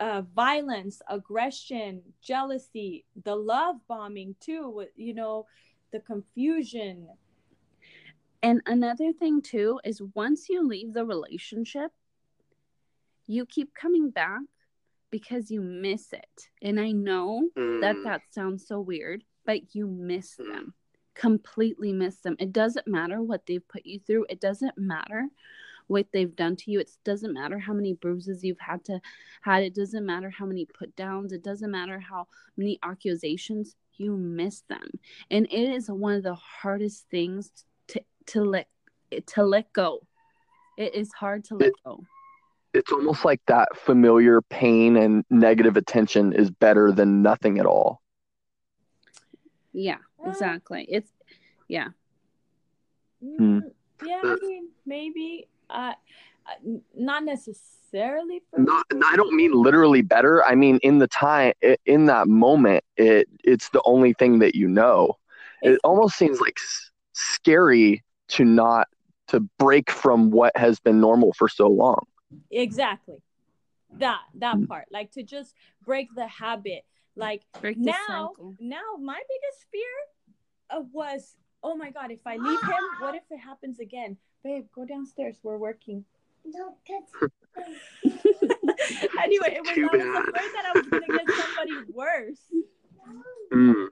uh, violence, aggression, jealousy, the love bombing too. You know, the confusion. And another thing too is once you leave the relationship, you keep coming back because you miss it. And I know mm. that that sounds so weird, but you miss them. Completely miss them. It doesn't matter what they've put you through. It doesn't matter what they've done to you. It doesn't matter how many bruises you've had to had. It doesn't matter how many put downs. It doesn't matter how many accusations. You miss them. And it is one of the hardest things to to let to let go. It is hard to let it, go. It's almost like that familiar pain and negative attention is better than nothing at all. Yeah, exactly. It's, yeah. Mm, yeah, I mean, maybe, uh, not necessarily. For not, I don't mean literally better. I mean, in the time, in that moment, it it's the only thing that you know. It almost seems like scary to not, to break from what has been normal for so long. Exactly. That, that mm. part, like to just break the habit. Like now, now my biggest fear uh, was, oh my God, if I leave him, what if it happens again? Babe, go downstairs. We're working. No, anyway, it was, I was afraid that I was going to get somebody worse. Mm,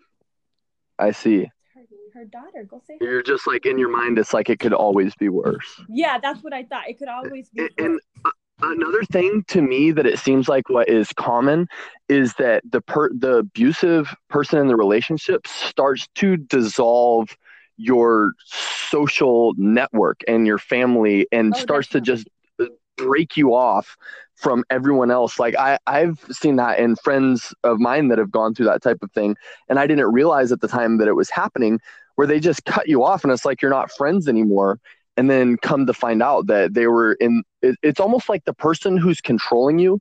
I see. Her, her daughter, go say hi. You're just like in your mind, it's like it could always be worse. Yeah, that's what I thought. It could always be and, worse. And, uh, Another thing to me that it seems like what is common is that the per- the abusive person in the relationship starts to dissolve your social network and your family and oh, starts definitely. to just break you off from everyone else. Like I, I've seen that in friends of mine that have gone through that type of thing. And I didn't realize at the time that it was happening, where they just cut you off and it's like you're not friends anymore. And then come to find out that they were in, it, it's almost like the person who's controlling you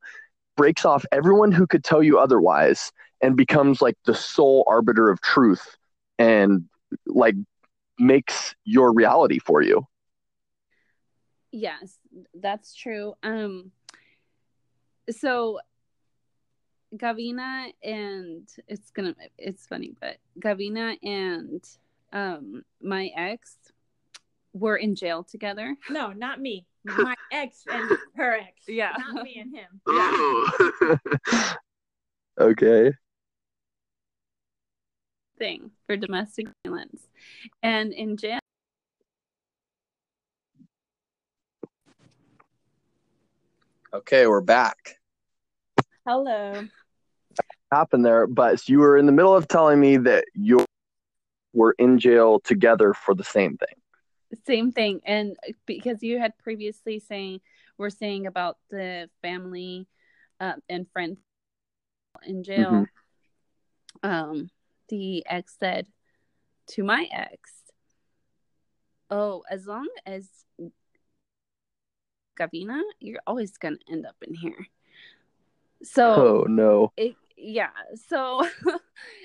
breaks off everyone who could tell you otherwise and becomes like the sole arbiter of truth and like makes your reality for you. Yes, that's true. Um, so Gavina and it's gonna it's funny, but Gavina and um my ex were in jail together. No, not me. My ex and her ex. Yeah. Not me and him. Oh. Okay. Thing for domestic violence. And in jail. Okay, we're back. Hello. Happened there, but you were in the middle of telling me that you were in jail together for the same thing. Same thing, and because you had previously saying we're saying about the family uh, and friends in jail. Mm-hmm. Um, the ex said to my ex, "Oh, as long as Gavina, you're always gonna end up in here." So, oh no, it, yeah. So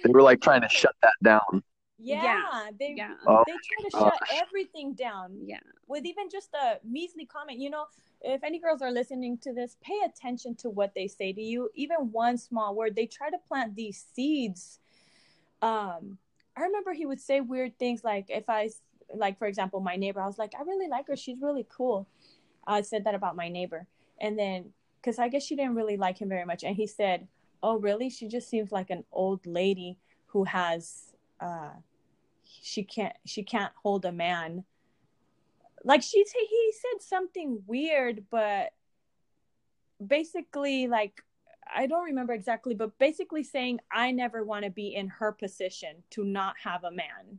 they were like trying to shut that down. Yeah, yeah, they yeah. they try to shut oh. everything down. Yeah, with even just a measly comment. You know, if any girls are listening to this, pay attention to what they say to you. Even one small word, they try to plant these seeds. Um, I remember he would say weird things like, if I like, for example, my neighbor, I was like, I really like her. She's really cool. I said that about my neighbor, and then because I guess she didn't really like him very much, and he said, "Oh, really? She just seems like an old lady who has." Uh, she can't. She can't hold a man. Like she, t- he said something weird, but basically, like I don't remember exactly, but basically saying I never want to be in her position to not have a man.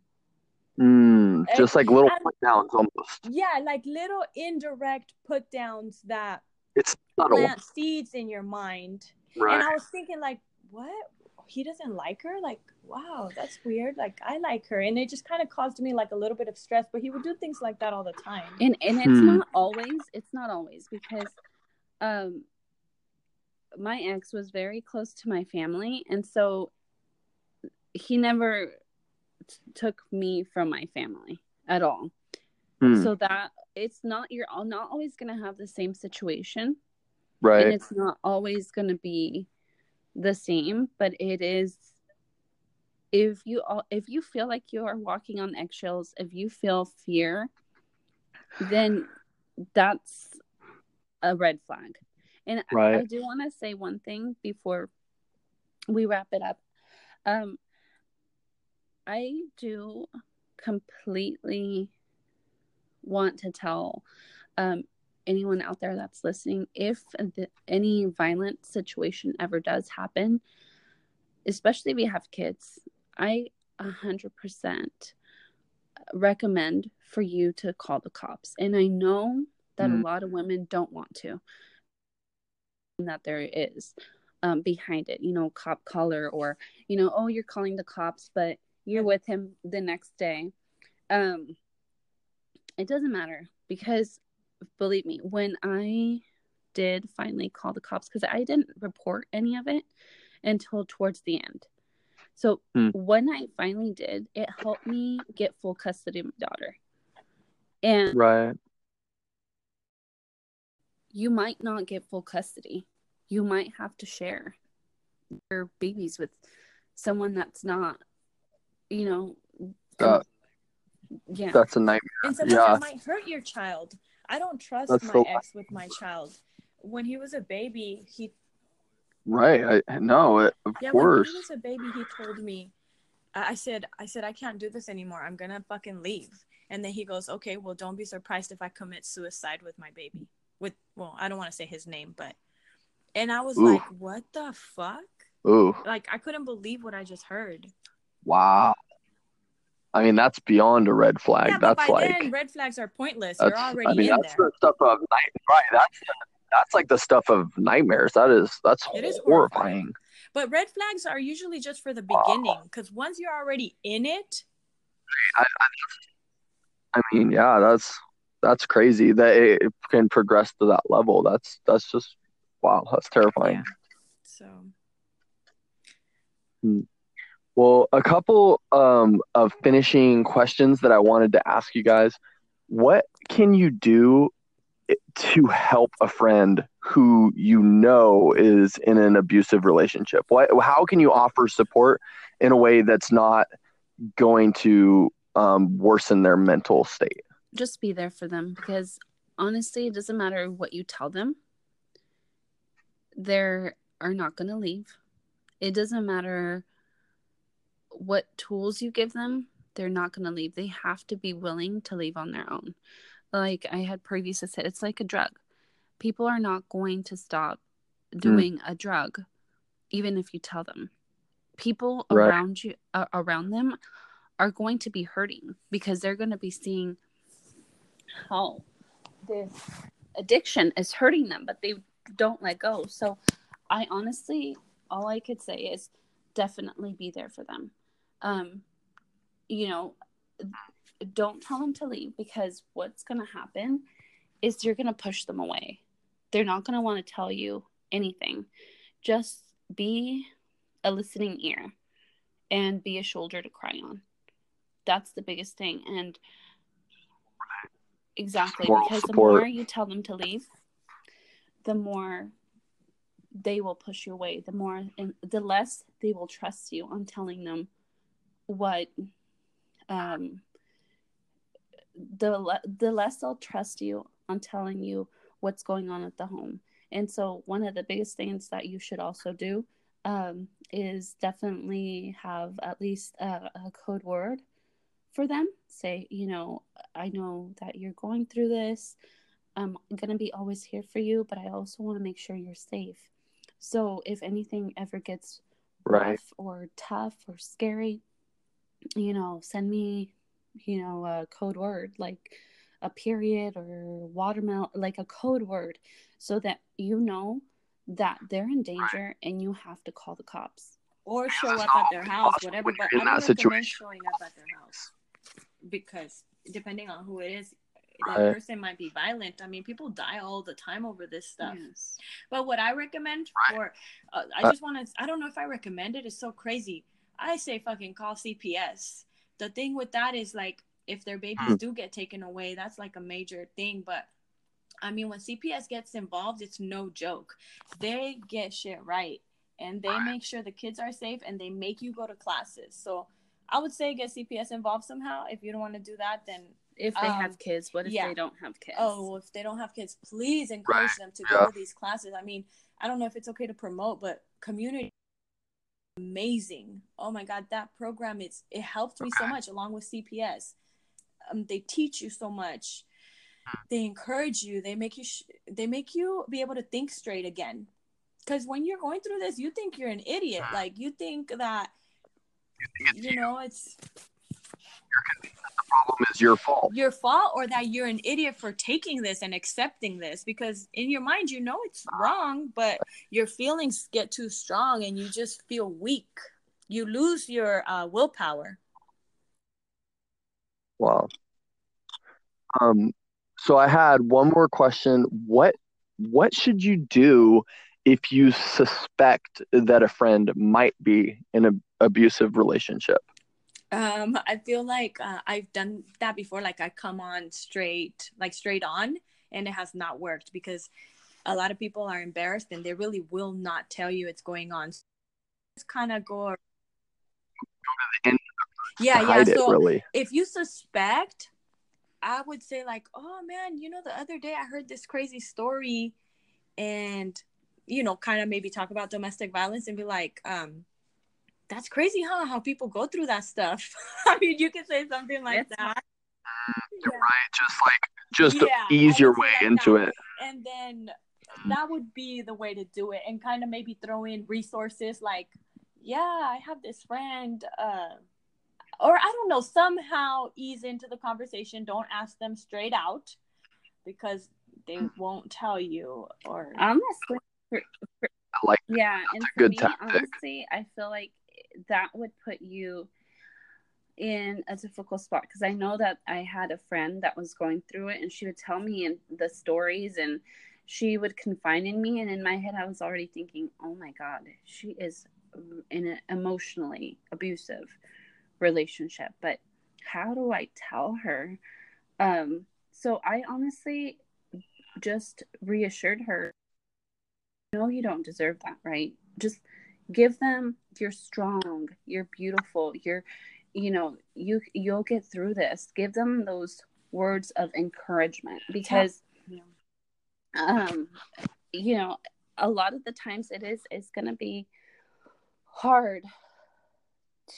Mm, just and, like little and, put downs, almost. Yeah, like little indirect put downs that it's plant seeds in your mind. Right. And I was thinking, like, what? He doesn't like her? Like, wow, that's weird. Like, I like her. And it just kind of caused me like a little bit of stress, but he would do things like that all the time. And and it's hmm. not always, it's not always because um, my ex was very close to my family. And so he never t- took me from my family at all. Hmm. So that it's not, you're not always going to have the same situation. Right. And it's not always going to be the same, but it is if you all if you feel like you are walking on eggshells, if you feel fear, then that's a red flag. And right. I, I do want to say one thing before we wrap it up. um I do completely want to tell um anyone out there that's listening, if the, any violent situation ever does happen, especially if you have kids, I one hundred percent recommend for you to call the cops. And I know that mm-hmm. a lot of women don't want to, and that there is um, behind it, you know, cop caller or, you know, oh, you're calling the cops, but you're with him the next day. Um, it doesn't matter because believe me, when I did finally call the cops, because I didn't report any of it until towards the end. So mm. when I finally did, it helped me get full custody of my daughter. And right. you might not get full custody. You might have to share your babies with someone that's not, you know. Uh, yeah. That's a nightmare. And sometimes yeah. it might hurt your child. I don't trust That's my so- ex with my child. When he was a baby, he... Right, I know, of yeah, course. When he was a baby, he told me, I said, I said, I can't do this anymore. I'm going to fucking leave. And then he goes, okay, well, don't be surprised if I commit suicide with my baby. With, well, I don't want to say his name, but... And I was Ooh. Like, what the fuck? Ooh. Like, I couldn't believe what I just heard. Wow. I mean, that's beyond a red flag. Yeah, that's but by like then, red flags are pointless. You're already I mean, in that's there. The stuff of night, right? That's that's like the stuff of nightmares. That is that's it is horrifying. But red flags are usually just for the beginning, because wow. once you're already in it. I, I, I mean, yeah, that's that's crazy that it can progress to that level. That's that's just wow, that's terrifying. Yeah. So. Hmm. Well, a couple um, of finishing questions that I wanted to ask you guys. What can you do to help a friend who you know is in an abusive relationship? Why, how can you offer support in a way that's not going to um, worsen their mental state? Just be there for them, because honestly, it doesn't matter what you tell them. They are not going to leave. It doesn't matter what tools you give them. They're not going to leave. They have to be willing to leave on their own. Like I had previously said, it's like a drug. People are not going to stop doing mm. a drug, even if you tell them. People right. around you, uh, around them are going to be hurting, because they're going to be seeing how this addiction is hurting them, but they don't let go. So I honestly, all I could say is definitely be there for them. Um, you know, don't tell them to leave, because what's going to happen is you're going to push them away. They're not going to want to tell you anything. Just be a listening ear and be a shoulder to cry on. That's the biggest thing. And exactly, moral because support. The more you tell them to leave, the more they will push you away. The more, and the less they will trust you on telling them what, um, the le- the less they'll trust you on telling you what's going on at the home. And so, one of the biggest things that you should also do um, is definitely have at least a, a code word for them. Say, you know, I know that you're going through this. I'm going to be always here for you, but I also want to make sure you're safe. So if anything ever gets right. rough or tough or scary, you know, send me, you know, a code word, like a period or watermelon, like a code word, so that you know that they're in danger and you have to call the cops or show up at their house, whatever. But I don't recommend showing up at their house, because depending on who it is, that right. person might be violent. I mean, people die all the time over this stuff. Yes. But what I recommend right. for, uh, I uh, just want to, I don't know if I recommend it. It's so crazy. I say fucking call C P S. The thing with that is, like, if their babies mm. do get taken away, that's like a major thing. But I mean, when C P S gets involved, it's no joke. They get shit right. And they right. make sure the kids are safe, and they make you go to classes. So I would say get C P S involved somehow. If you don't want to do that, then... If they um, have kids, what if yeah. they don't have kids? Oh, well, if they don't have kids, please encourage right. them to go yeah. to these classes. I mean, I don't know if it's okay to promote, but community is amazing. Oh my God, that program, it's it helped me so much, along with C P S. Um, they teach you so much. They encourage you. They make you sh- they make you be able to think straight again. Because when you're going through this, you think you're an idiot. Like, you think that, you know, it's... problem is your fault your fault or that you're an idiot for taking this and accepting this, because in your mind you know it's wrong, but your feelings get too strong and you just feel weak. You lose your uh willpower. Wow. um so I had one more question. What what should you do if you suspect that a friend might be in an abusive relationship? Um, I feel like uh, I've done that before. Like, I come on straight, like straight on, and it has not worked, because a lot of people are embarrassed and they really will not tell you it's going on. So just kind of go. Yeah, yeah. So really. If you suspect, I would say, like, oh man, you know, the other day I heard this crazy story, and you know, kind of maybe talk about domestic violence and be like, um. that's crazy, huh? How people go through that stuff. I mean, you can say something like that's that. You're yeah. right. Just like, just yeah, ease your way like into that. It. And then that would be the way to do it. And kind of maybe throw in resources like, yeah, I have this friend. Uh, or I don't know, somehow ease into the conversation. Don't ask them straight out, because they won't tell you. Or honestly, for, for, I like that. Yeah, that's and a good me, tactic. Honestly, I feel like that would put you in a difficult spot, because I know that I had a friend that was going through it, and she would tell me and the stories, and she would confide in me, and in my head I was already thinking, oh my God, she is in an emotionally abusive relationship, but how do I tell her? Um so I honestly just reassured her, no, you don't deserve that, right? Just give them, you're strong, you're beautiful, you're, you know, you, you'll get through this. Give them those words of encouragement, because, yeah. um, you know, a lot of the times it is, it's going to be hard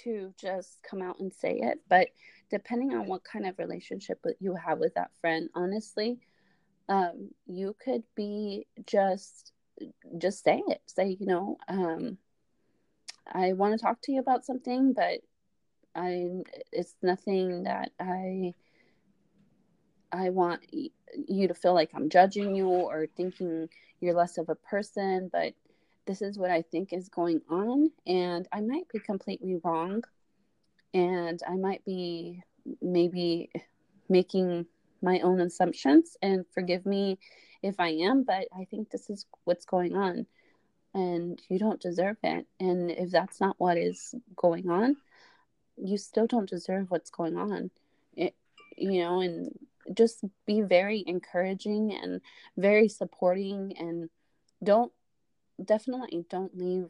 to just come out and say it, but depending on what kind of relationship you have with that friend, honestly, um, you could be just, just say it, say, you know, um, I want to talk to you about something, but I, it's nothing that I, I want you to feel like I'm judging you or thinking you're less of a person, but this is what I think is going on, and I might be completely wrong, and I might be maybe making my own assumptions, and forgive me if I am, but I think this is what's going on, and you don't deserve it. And if that's not what is going on, you still don't deserve what's going on, it, you know, and just be very encouraging and very supporting, and don't, definitely don't leave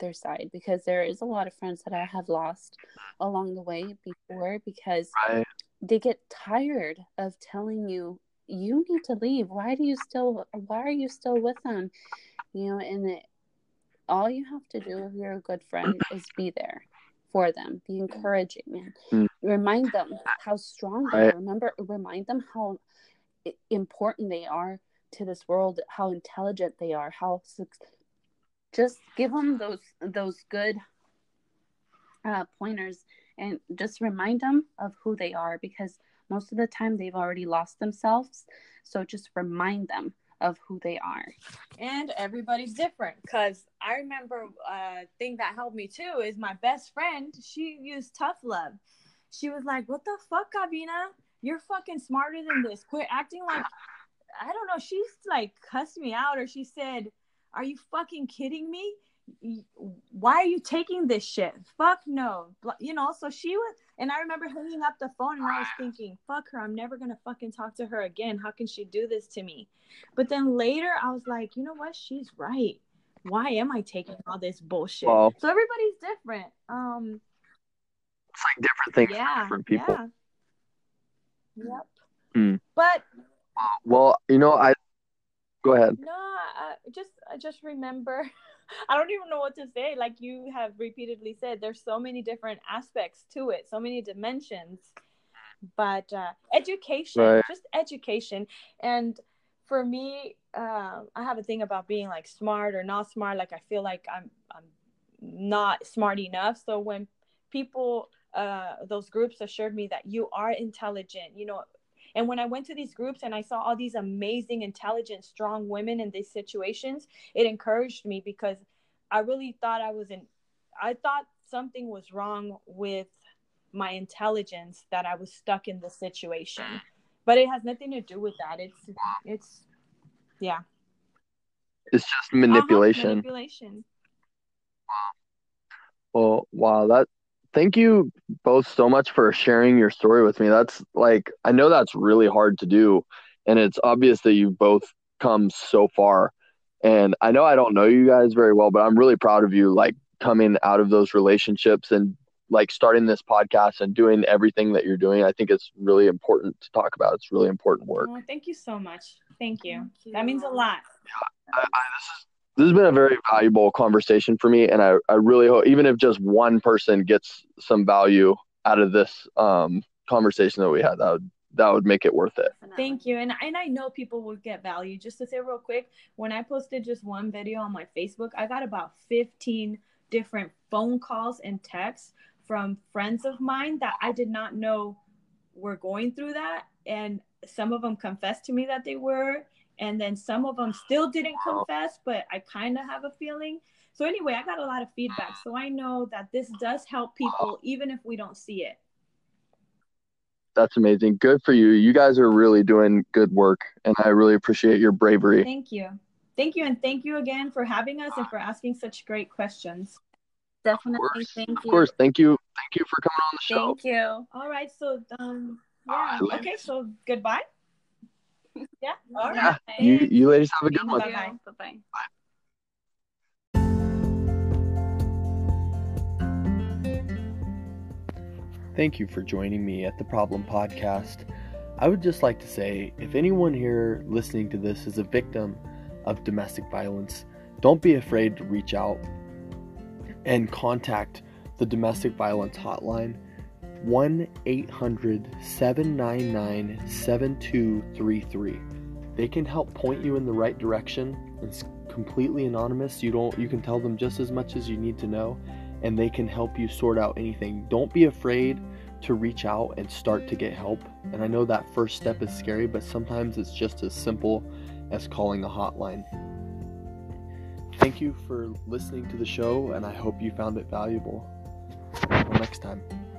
their side, because there is a lot of friends that I have lost along the way before, because right. they get tired of telling you, you need to leave. Why do you still, why are you still with them? You know, and it, all you have to do if you're a good friend is be there for them, be encouraging, and remind them how strong they are. Remember, remind them how important they are to this world, how intelligent they are, how su- just give them those those good uh, pointers, and just remind them of who they are, because most of the time they've already lost themselves. So just remind them of who they are. And everybody's different, because I remember a thing that helped me too is my best friend, she used tough love. She was like, what the fuck, Gavina? You're fucking smarter than this. Quit acting like, I don't know, she like cussed me out, or she said, are you fucking kidding me? Why are you taking this shit? Fuck no. You know, so she was, and I remember hanging up the phone, and I was thinking, fuck her, I'm never going to fucking talk to her again. How can she do this to me? But then later I was like, you know what? She's right. Why am I taking all this bullshit? Well, so everybody's different. Um, it's like different things yeah, for different people. Yeah. Yep. Mm. But well, you know, I go ahead. No, I just I just remember. I don't even know what to say. Like you have repeatedly said, there's so many different aspects to it, so many dimensions. But uh, education, right. just education. And for me, uh, I have a thing about being like smart or not smart. Like I feel like I'm I'm not smart enough. So when people, uh, those groups assured me that you are intelligent, you know. And when I went to these groups and I saw all these amazing, intelligent, strong women in these situations, it encouraged me, because I really thought I was in, I thought something was wrong with my intelligence, that I was stuck in the situation. But it has nothing to do with that. It's, it's, yeah. It's just manipulation. Uh-huh, manipulation. Well, wow, that. Thank you both so much for sharing your story with me. That's like, I know that's really hard to do, and it's obvious that you've both come so far. And I know I don't know you guys very well, but I'm really proud of you, like coming out of those relationships and like starting this podcast and doing everything that you're doing. I think it's really important to talk about. It's really important work. Oh, thank you so much. Thank you. Thank you. That means a lot. Yeah, I, I, this is, This has been a very valuable conversation for me, and I, I really hope even if just one person gets some value out of this um, conversation that we had, that would, that would make it worth it. Thank you. And, and I know people will get value. Just to say real quick, when I posted just one video on my Facebook, I got about fifteen different phone calls and texts from friends of mine that I did not know were going through that. And some of them confessed to me that they were. And then some of them still didn't confess, but I kind of have a feeling. So anyway, I got a lot of feedback. So I know that this does help people, even if we don't see it. That's amazing. Good for you. You guys are really doing good work, and I really appreciate your bravery. Thank you. Thank you. And thank you again for having us and for asking such great questions. Definitely. Thank you. Of course. Thank you. Thank you for coming on the show. Thank you. All right. So, um, yeah. Okay. So goodbye. Yeah. All right. Yeah. You, you ladies have a good one. Bye-bye. Bye-bye. Bye. Thank you for joining me at the Problem Podcast. I would just like to say, if anyone here listening to this is a victim of domestic violence, don't be afraid to reach out and contact the domestic violence hotline, one eight hundred, seven nine nine, seven two three three. They can help point you in the right direction. It's completely anonymous. You don't. You can tell them just as much as you need to know, and they can help you sort out anything. Don't be afraid to reach out and start to get help. And I know that first step is scary, but sometimes it's just as simple as calling a hotline. Thank you for listening to the show, and I hope you found it valuable. Until next time.